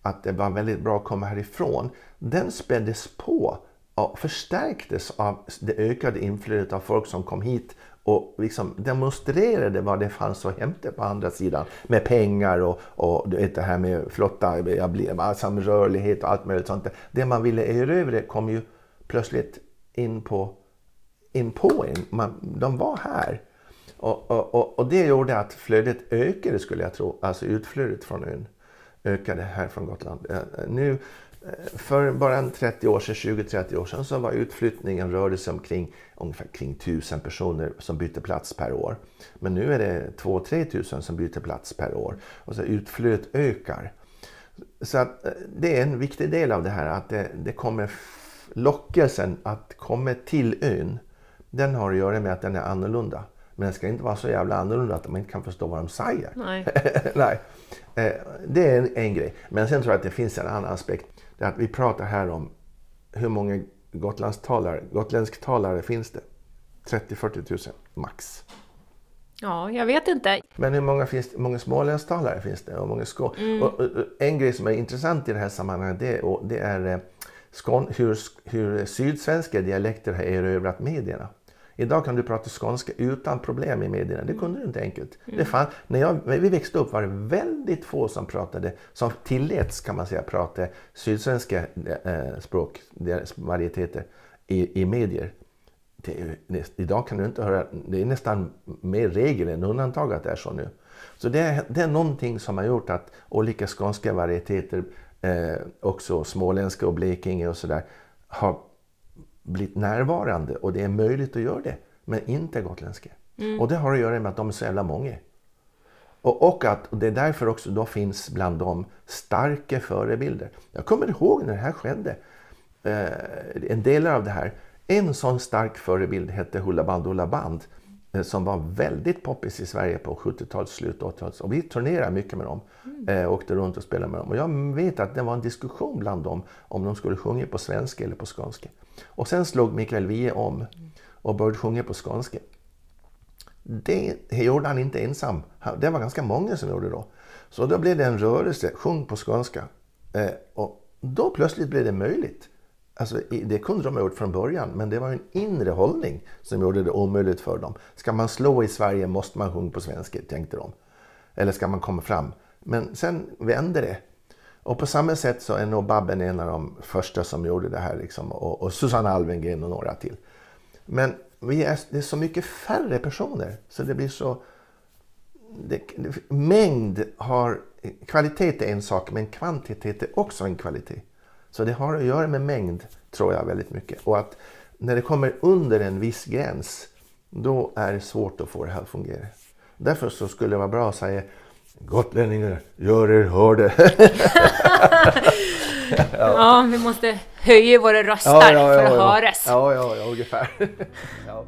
att det var väldigt bra att komma härifrån, den späddes på och förstärktes av det ökade inflödet av folk som kom hit och liksom demonstrerade vad det fanns att hämta på andra sidan med pengar och det här med flotta, samrörlighet och allt möjligt sånt. Det man ville erövra kom ju plötsligt in på en. De var här. Och det gjorde att flödet ökade, skulle jag tro. Alltså utflödet från ön ökade här från Gotland. Nu, för bara en 30 år sedan, 20-30 år sedan, så var utflyttningen rörelse omkring ungefär kring 1000 personer som bytte plats per år. Men nu är det 2-3 tusen som byter plats per år. Och så utflödet ökar. Så att det är en viktig del av det här, att det kommer lockelsen att komma till ön. Den har att göra med att den är annorlunda. Men den ska inte vara så jävla annorlunda att man inte kan förstå vad de säger. Nej. Nej. Det är en grej. Men sen tror jag att det finns en annan aspekt. Det är att vi pratar här om hur många gotländsktalare finns det. 30-40 tusen max. Ja, jag vet inte. Men hur många småländsktalare finns det? Och många och en grej som är intressant i det här sammanhanget det är hur sydsvenska dialekter har erövrat medierna. Idag kan du prata skånska utan problem i medierna. Det kunde du inte enkelt. Mm. När vi växte upp var det väldigt få som tilläts, kan man säga, prata sydsvenska språkvarieteter i medier. Idag kan du inte höra, det är nästan mer regel än undantag att det är så nu. Så det är någonting som har gjort att olika skånska varieteter, också småländska och Blekinge och sådär, har blivit närvarande, och det är möjligt att göra det, men inte gotländska. Och det har att göra med att de är så jävla många. Och att det är därför också då finns bland dem starka förebilder. Jag kommer ihåg när det här skedde, en del av det här. En sån stark förebild hette Hullaband, som var väldigt poppis i Sverige på 70-talets slut, 80-talets. Och vi turnerade mycket med dem. Åkte runt och spelade med dem. Och jag vet att det var en diskussion bland dem om de skulle sjunga på svenska eller på skånska. Och sen slog Mikael Wiehe om och började sjunga på skånska. Det gjorde han inte ensam. Det var ganska många som gjorde det då. Så då blev det en rörelse, sjung på skånska. Och då plötsligt blev det möjligt. Alltså, det kunde de ha gjort från början, men det var en inre hållning som gjorde det omöjligt för dem. Ska man slå i Sverige måste man sjunga på svenska, tänkte de. Eller ska man komma fram. Men sen vände det. Och på samma sätt så är nog Babben en av de första som gjorde det här. Liksom, och Susanne Alvengren och några till. Men det är så mycket färre personer. Så det blir så... Kvalitet är en sak, men kvantitet är också en kvalitet. Så det har att göra med mängd, tror jag, väldigt mycket. Och att när det kommer under en viss gräns, då är det svårt att få det här att fungera. Därför så skulle det vara bra att säga: gotlänningar, gör er hörda. Ja, vi måste höja våra röster för att höras. Ja, ungefär. Ja.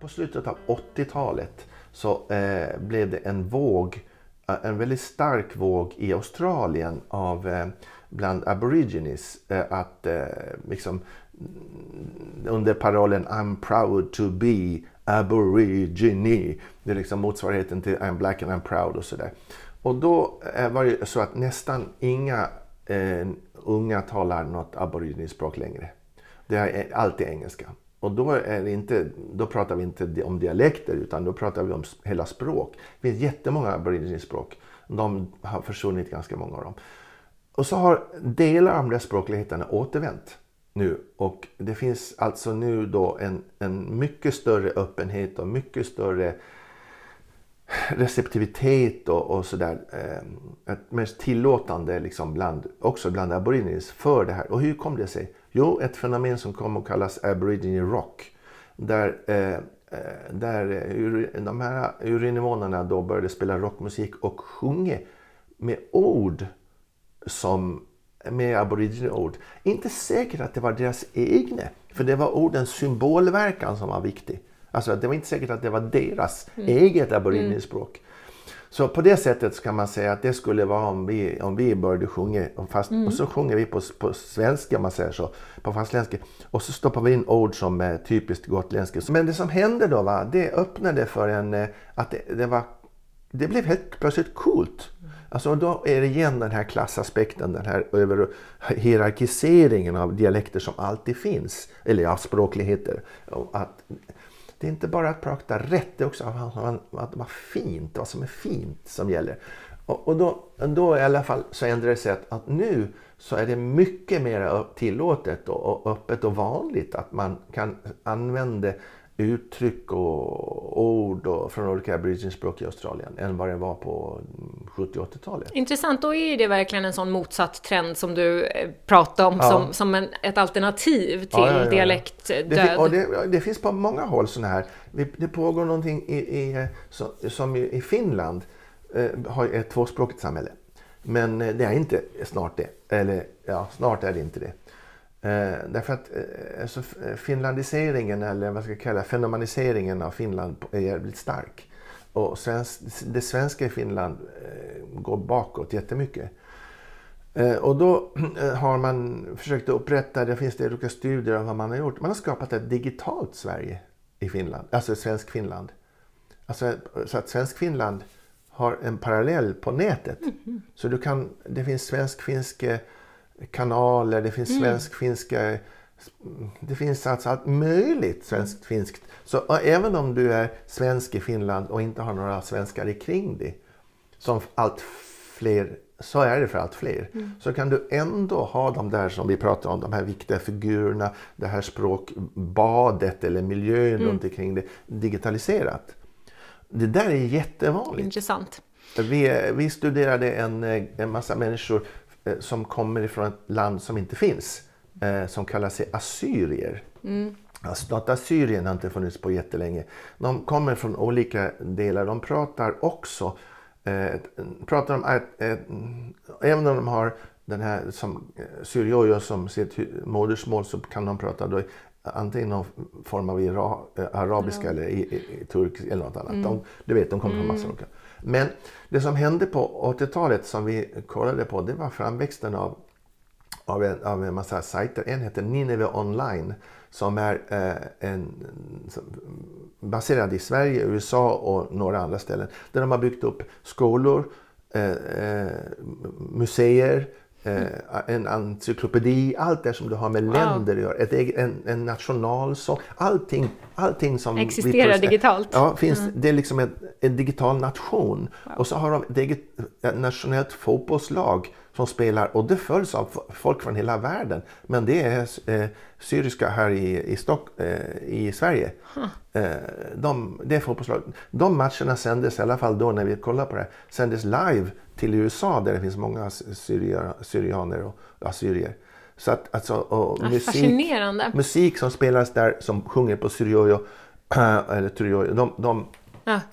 På slutet av 80-talet så blev det en väldigt stark våg i Australien av bland aborigines att liksom under parollen I'm proud to be aborigine, det är liksom motsvarigheten till I'm black and I'm proud och sådär. Och då var det så att nästan inga unga talar något aboriginispråk längre. Det är alltid engelska. Och då pratar vi inte om dialekter, utan då pratar vi om hela språk. Det finns jättemånga aboriginispråk. De har försvunnit, ganska många av dem. Och så har delar av de där språkligheterna återvänt nu. Och det finns alltså nu då en mycket större öppenhet och mycket större receptivitet och sådär. Ett mest tillåtande liksom också bland aborigines för det här. Och hur kom det sig? Jo, ett fenomen som kom att kallas aborigine rock, där de här urinvånarna då började spela rockmusik och sjunga med ord som med aborigine-ord. Inte säkert att det var deras egna, för det var ordens symbolverkan som var viktig. Alltså det var inte säkert att det var deras eget aborigine-språk. Så på det sättet ska man säga att det skulle vara om vi började sjunga fast, och så sjunger vi på svenska, man säger så, på fastländska, och så stoppar vi in ord som är typiskt gotländska. Men det som hände då, va, det öppnade för en att det blev helt plötsligt coolt. Alltså då är det igen den här klassaspekten, den här hierarkiseringen av dialekter som alltid finns, eller av språkligheter. Att det är inte bara att prata rätt, det är också att det var fint, vad som är fint som gäller. Och då i alla fall så ändrar det sig att nu så är det mycket mer tillåtet och öppet och vanligt att man kan använda uttryck och ord från olika aboriginspråk i Australien än vad det var på 70-80-talet. Intressant, då är det verkligen en sån motsatt trend som du pratar om, ja, som ett alternativ till dialektdöd. Det finns på många håll sådana här. Det pågår någonting som i Finland har ett tvåspråkigt samhälle. Men det är inte snart det. Eller ja, snart är det inte det. Därför att alltså finlandiseringen, eller vad ska jag kalla fenomeniseringen av Finland, är jävligt stark. Och det svenska i Finland går bakåt jättemycket. Och då har man försökt upprätta, det finns det olika studier av vad man har gjort. Man har skapat ett digitalt Sverige i Finland, alltså svensk Finland. Alltså, så att svensk Finland har en parallell på nätet. Mm-hmm. Så det finns svensk-finsk kanaler, det finns svensk-finska, det finns alltså allt möjligt svensk-finskt. Så även om du är svensk i Finland och inte har några svenskar kring dig, som allt fler, så är det för allt fler. Mm. Så kan du ändå ha de där som vi pratar om, de här viktiga figurerna, det här språkbadet eller miljön runt omkring det, digitaliserat. Det där är jättevanligt. Intressant. Vi studerade en massa människor som kommer ifrån ett land som inte finns, som kallar sig assyrier. Alltså, Assyrien har inte funnits på jättelänge. De kommer från olika delar. De pratar också, även om de har den här som syriojor som sitt modersmål, så kan de prata då antingen någon form av arabiska eller turkisk eller något annat. De kommer från massor olika. Men det som hände på 80-talet som vi kollade på, det var framväxten av en massa sajter. En heter Nineve Online, som är baserad i Sverige, USA och några andra ställen. Där de har byggt upp skolor, museer, en encyklopedi, allt det som du har med länder att göra, en nationalsång, allting som existerar digitalt. Ja, finns, det är liksom en digital nation. Och så har de ett nationellt fotbollslag som spelar, och det följs av folk från hela världen, men det är syriska här i Sverige. Det är fotbollslag. De matcherna sändes, i alla fall då när vi kollade på det, sändes live till USA där det finns många syrianer och assyrier. Så att, alltså, musik som spelas där, som sjunger på syrioj eller turjoj, de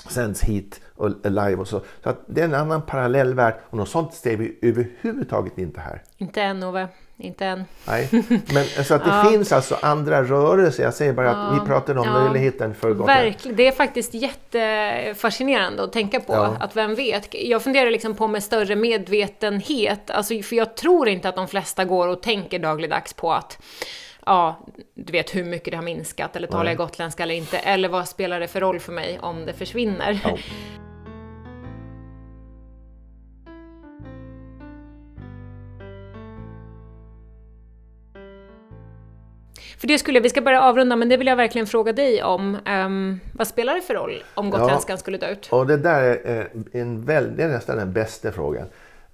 sänds hit och live och så. Så att det är en annan parallellvärld, och något sånt ser vi överhuvudtaget inte här. Inte än, Ove. Inte än. Nej, men så att det finns alltså andra rörelser. Jag säger bara att vi pratar om möjligheten för Gotland. Verkligen, det är faktiskt jättefascinerande att tänka på, att vem vet. Jag funderar liksom på med större medvetenhet, alltså, för jag tror inte att de flesta går och tänker dagligdags på att du vet hur mycket det har minskat, eller talar jag gotländska eller inte, eller vad spelar det för roll för mig om det försvinner. För det vi ska börja avrunda, men det vill jag verkligen fråga dig om. Vad spelar det för roll om gotländskan skulle dö ut? Och det där är det är nästan den bästa frågan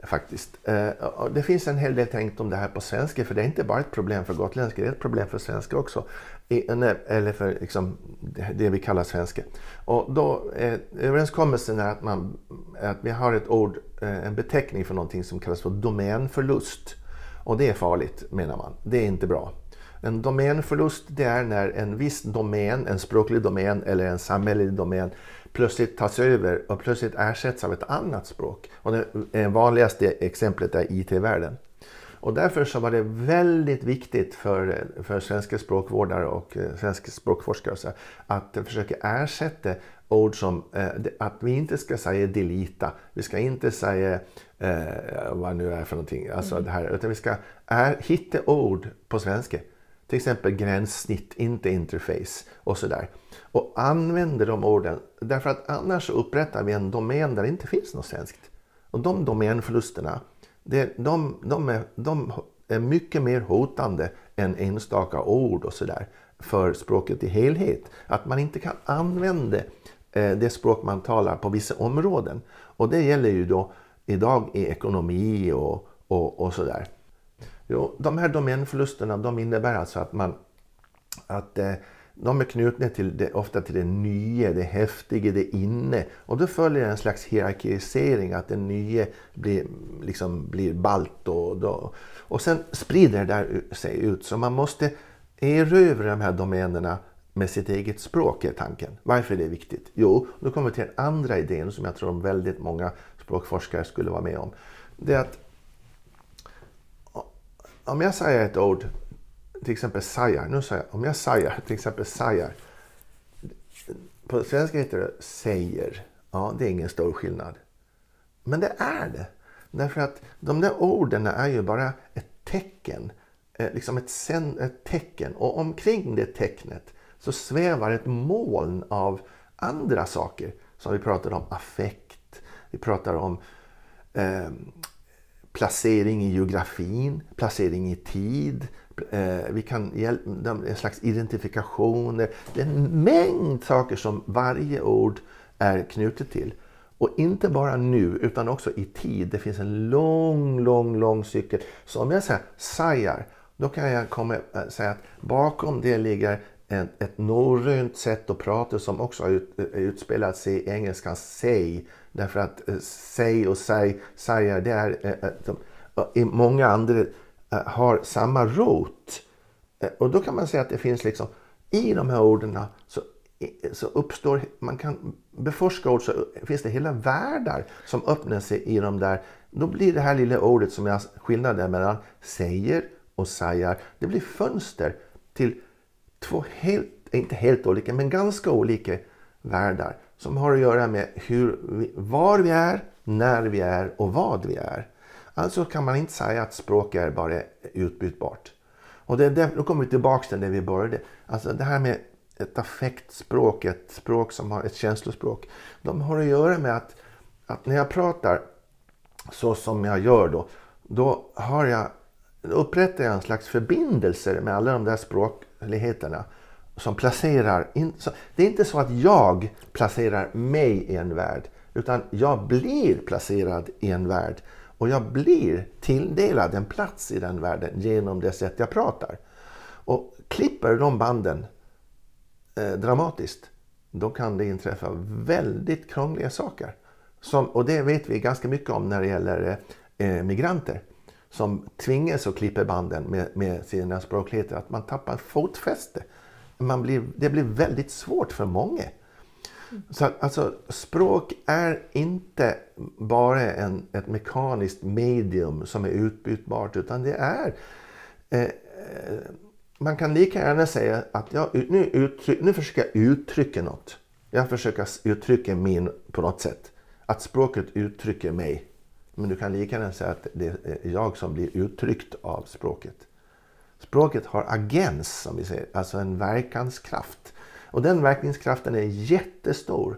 faktiskt. Och det finns en hel del tänkt om det här på svenska, för det är inte bara ett problem för gotländska, det är ett problem för svenska också. Eller för liksom, det vi kallar svenska. Och då överenskommelsen är att vi har ett ord, en beteckning för någonting som kallas för domänförlust. Och det är farligt, menar man. Det är inte bra. En domänförlust, det är när en viss domän, en språklig domän eller en samhällelig domän, plötsligt tas över och plötsligt ersätts av ett annat språk. Och det vanligaste exemplet är IT-världen. Och därför så var det väldigt viktigt för svenska språkvårdare och svenska språkforskare att försöka ersätta ord som att vi inte ska säga delita, vi ska inte säga vad nu är för någonting, alltså det här, utan vi ska hitta ord på svenska. Till exempel gränssnitt, inte interface och sådär. Och använder de orden, därför att annars upprättar vi en domän där det inte finns något svenskt. Och de domänförlusterna, de är mycket mer hotande än enstaka ord och sådär för språket i helhet. Att man inte kan använda det språk man talar på vissa områden. Och det gäller ju då idag i ekonomi och sådär. Jo, de här domänförlusterna, de innebär alltså att de är knutna ofta till det nya, det häftiga, det inne. Och då följer en slags hierarkisering att det nya blir balt. Och sen sprider det där sig ut. Så man måste erövra de här domänerna med sitt eget språk i tanken. Varför är det viktigt? Jo, då kommer vi till den andra idén som jag tror väldigt många språkforskare skulle vara med om. Det är att om jag säger ett ord, till exempel sajar, på svenska heter det säger, ja, det är ingen stor skillnad. Men det är det, därför att de där orden är ju bara ett tecken, ett tecken, och omkring det tecknet så svävar ett moln av andra saker som vi pratar om affekt, vi pratar om placering i geografin, placering i tid, vi kan hjälpa en slags identifikationer. Det är en mängd saker som varje ord är knutet till. Och inte bara nu utan också i tid. Det finns en lång cykel. Så om jag säger sajar, då kan jag säga att bakom det ligger ett norrönt sätt att prata som också har utspelat sig i engelskan say. Därför att say och säger, det är i många andra har samma rot. Och då kan man säga att det finns i de här orden så uppstår, man kan beforska ord, så finns det hela världar som öppnar sig i de där. Då blir det här lilla ordet som jag skillnader mellan säger och säger, det blir fönster till två helt, inte helt olika, men ganska olika världar som har att göra med var vi är, när vi är och vad vi är. Alltså kan man inte säga att språk är bara utbytbart. Och då kommer vi tillbaka till det vi började. Alltså det här med ett affektspråk, ett språk som har ett känslospråk. De har att göra med att när jag pratar så som jag gör då upprättar jag en slags förbindelser med alla de där språkligheterna som placerar in. Så det är inte så att jag placerar mig i en värld, utan jag blir placerad i en värld. Och jag blir tilldelad en plats i den världen genom det sätt jag pratar. Och klipper de banden dramatiskt, då kan det inträffa väldigt krångliga saker. Och det vet vi ganska mycket om när det gäller migranter som tvingas att klippa banden med sina språkligheter. Att man tappar fotfäste. Det blir väldigt svårt för många. Så alltså, språk är inte bara ett mekaniskt medium som är utbytbart, utan det är... man kan lika gärna säga att nu försöker jag uttrycka något. Jag försöker uttrycka min på något sätt. Att språket uttrycker mig. Men du kan lika gärna säga att det är jag som blir uttryckt av språket. Språket har agens, som vi säger, alltså en verkanskraft. Och den verkningskraften är jättestor.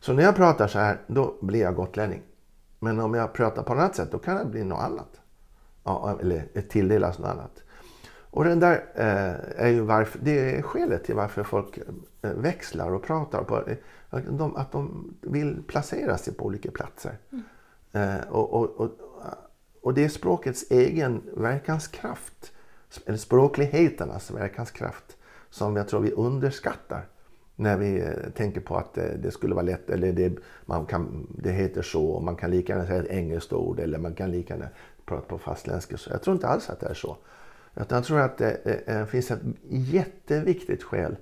Så när jag pratar så här, då blir jag gotlänning. Men om jag pratar på något sätt, då kan det bli något annat. Ja, eller tilldelas något annat. Och den där är ju det är skälet till varför folk växlar och pratar. Att de vill placera sig på olika platser. Och det är språkets egen verkanskraft. Eller språkligheternas verkanskraft. Som jag tror vi underskattar när vi tänker på att det skulle vara lätt, eller det heter så, och man kan lika gärna säga ett engelskt ord, eller man kan lika gärna prata på fastländska. Så jag tror inte alls att det är så. Jag tror att det finns ett jätteviktigt skäl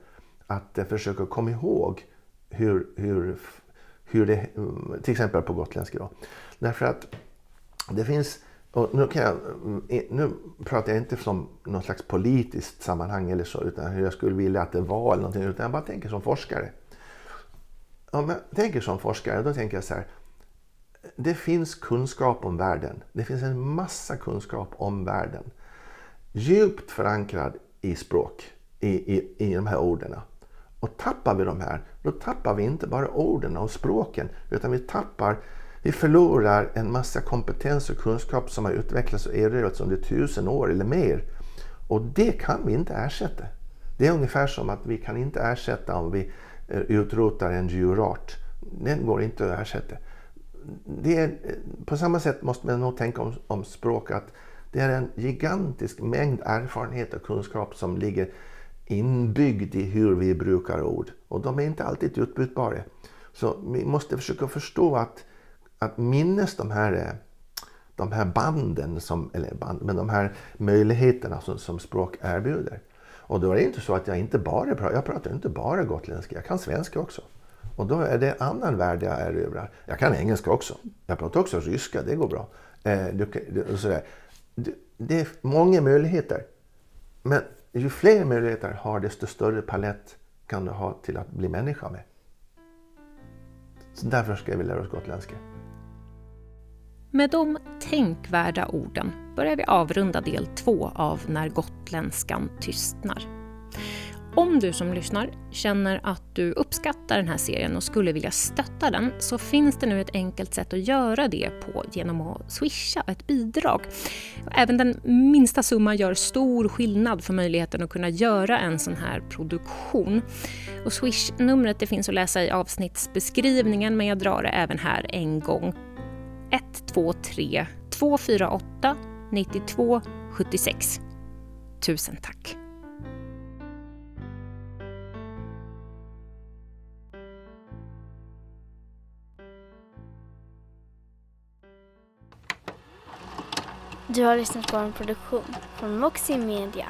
att försöka komma ihåg hur det, till exempel på gotländska då. Därför att det finns Och nu pratar jag inte från någon slags politiskt sammanhang eller så, utan hur jag skulle vilja att det var eller någonting, utan jag bara tänker som forskare. Om jag tänker som forskare, då tänker jag så här: det finns kunskap om världen. Det finns en massa kunskap om världen. Djupt förankrad i språk, i de här orden. Och tappar vi de här, då tappar vi inte bara orden och språken, utan vi förlorar en massa kompetens och kunskap som har utvecklats och erövrats under 1000 år eller mer. Och det kan vi inte ersätta. Det är ungefär som att vi kan inte ersätta om vi utrotar en djurart. Den går inte att ersätta. På samma sätt måste man nog tänka om språk, att det är en gigantisk mängd erfarenhet och kunskap som ligger inbyggd i hur vi brukar ord. Och de är inte alltid utbytbara. Så vi måste försöka förstå att minnas de här banden, men de här möjligheterna som språk erbjuder. Och då är det inte så att jag pratar inte bara gotländska, jag kan svenska också. Och då är det annan värld jag erövrar. Jag kan engelska också. Jag pratar också ryska, det går bra. Det är många möjligheter. Men ju fler möjligheter har, desto större palett kan du ha till att bli människa med. Så därför ska vi lära oss gotländska. Med de tänkvärda orden börjar vi avrunda del 2 av När gotlänskan tystnar. Om du som lyssnar känner att du uppskattar den här serien och skulle vilja stötta den, så finns det nu ett enkelt sätt att göra det på genom att swisha ett bidrag. Även den minsta summa gör stor skillnad för möjligheten att kunna göra en sån här produktion. Och swish-numret, det finns att läsa i avsnittsbeskrivningen, men jag drar det även här en gång. 123 248 92 76. Tusen tack! Du har lyssnat på en produktion från Moxie Media.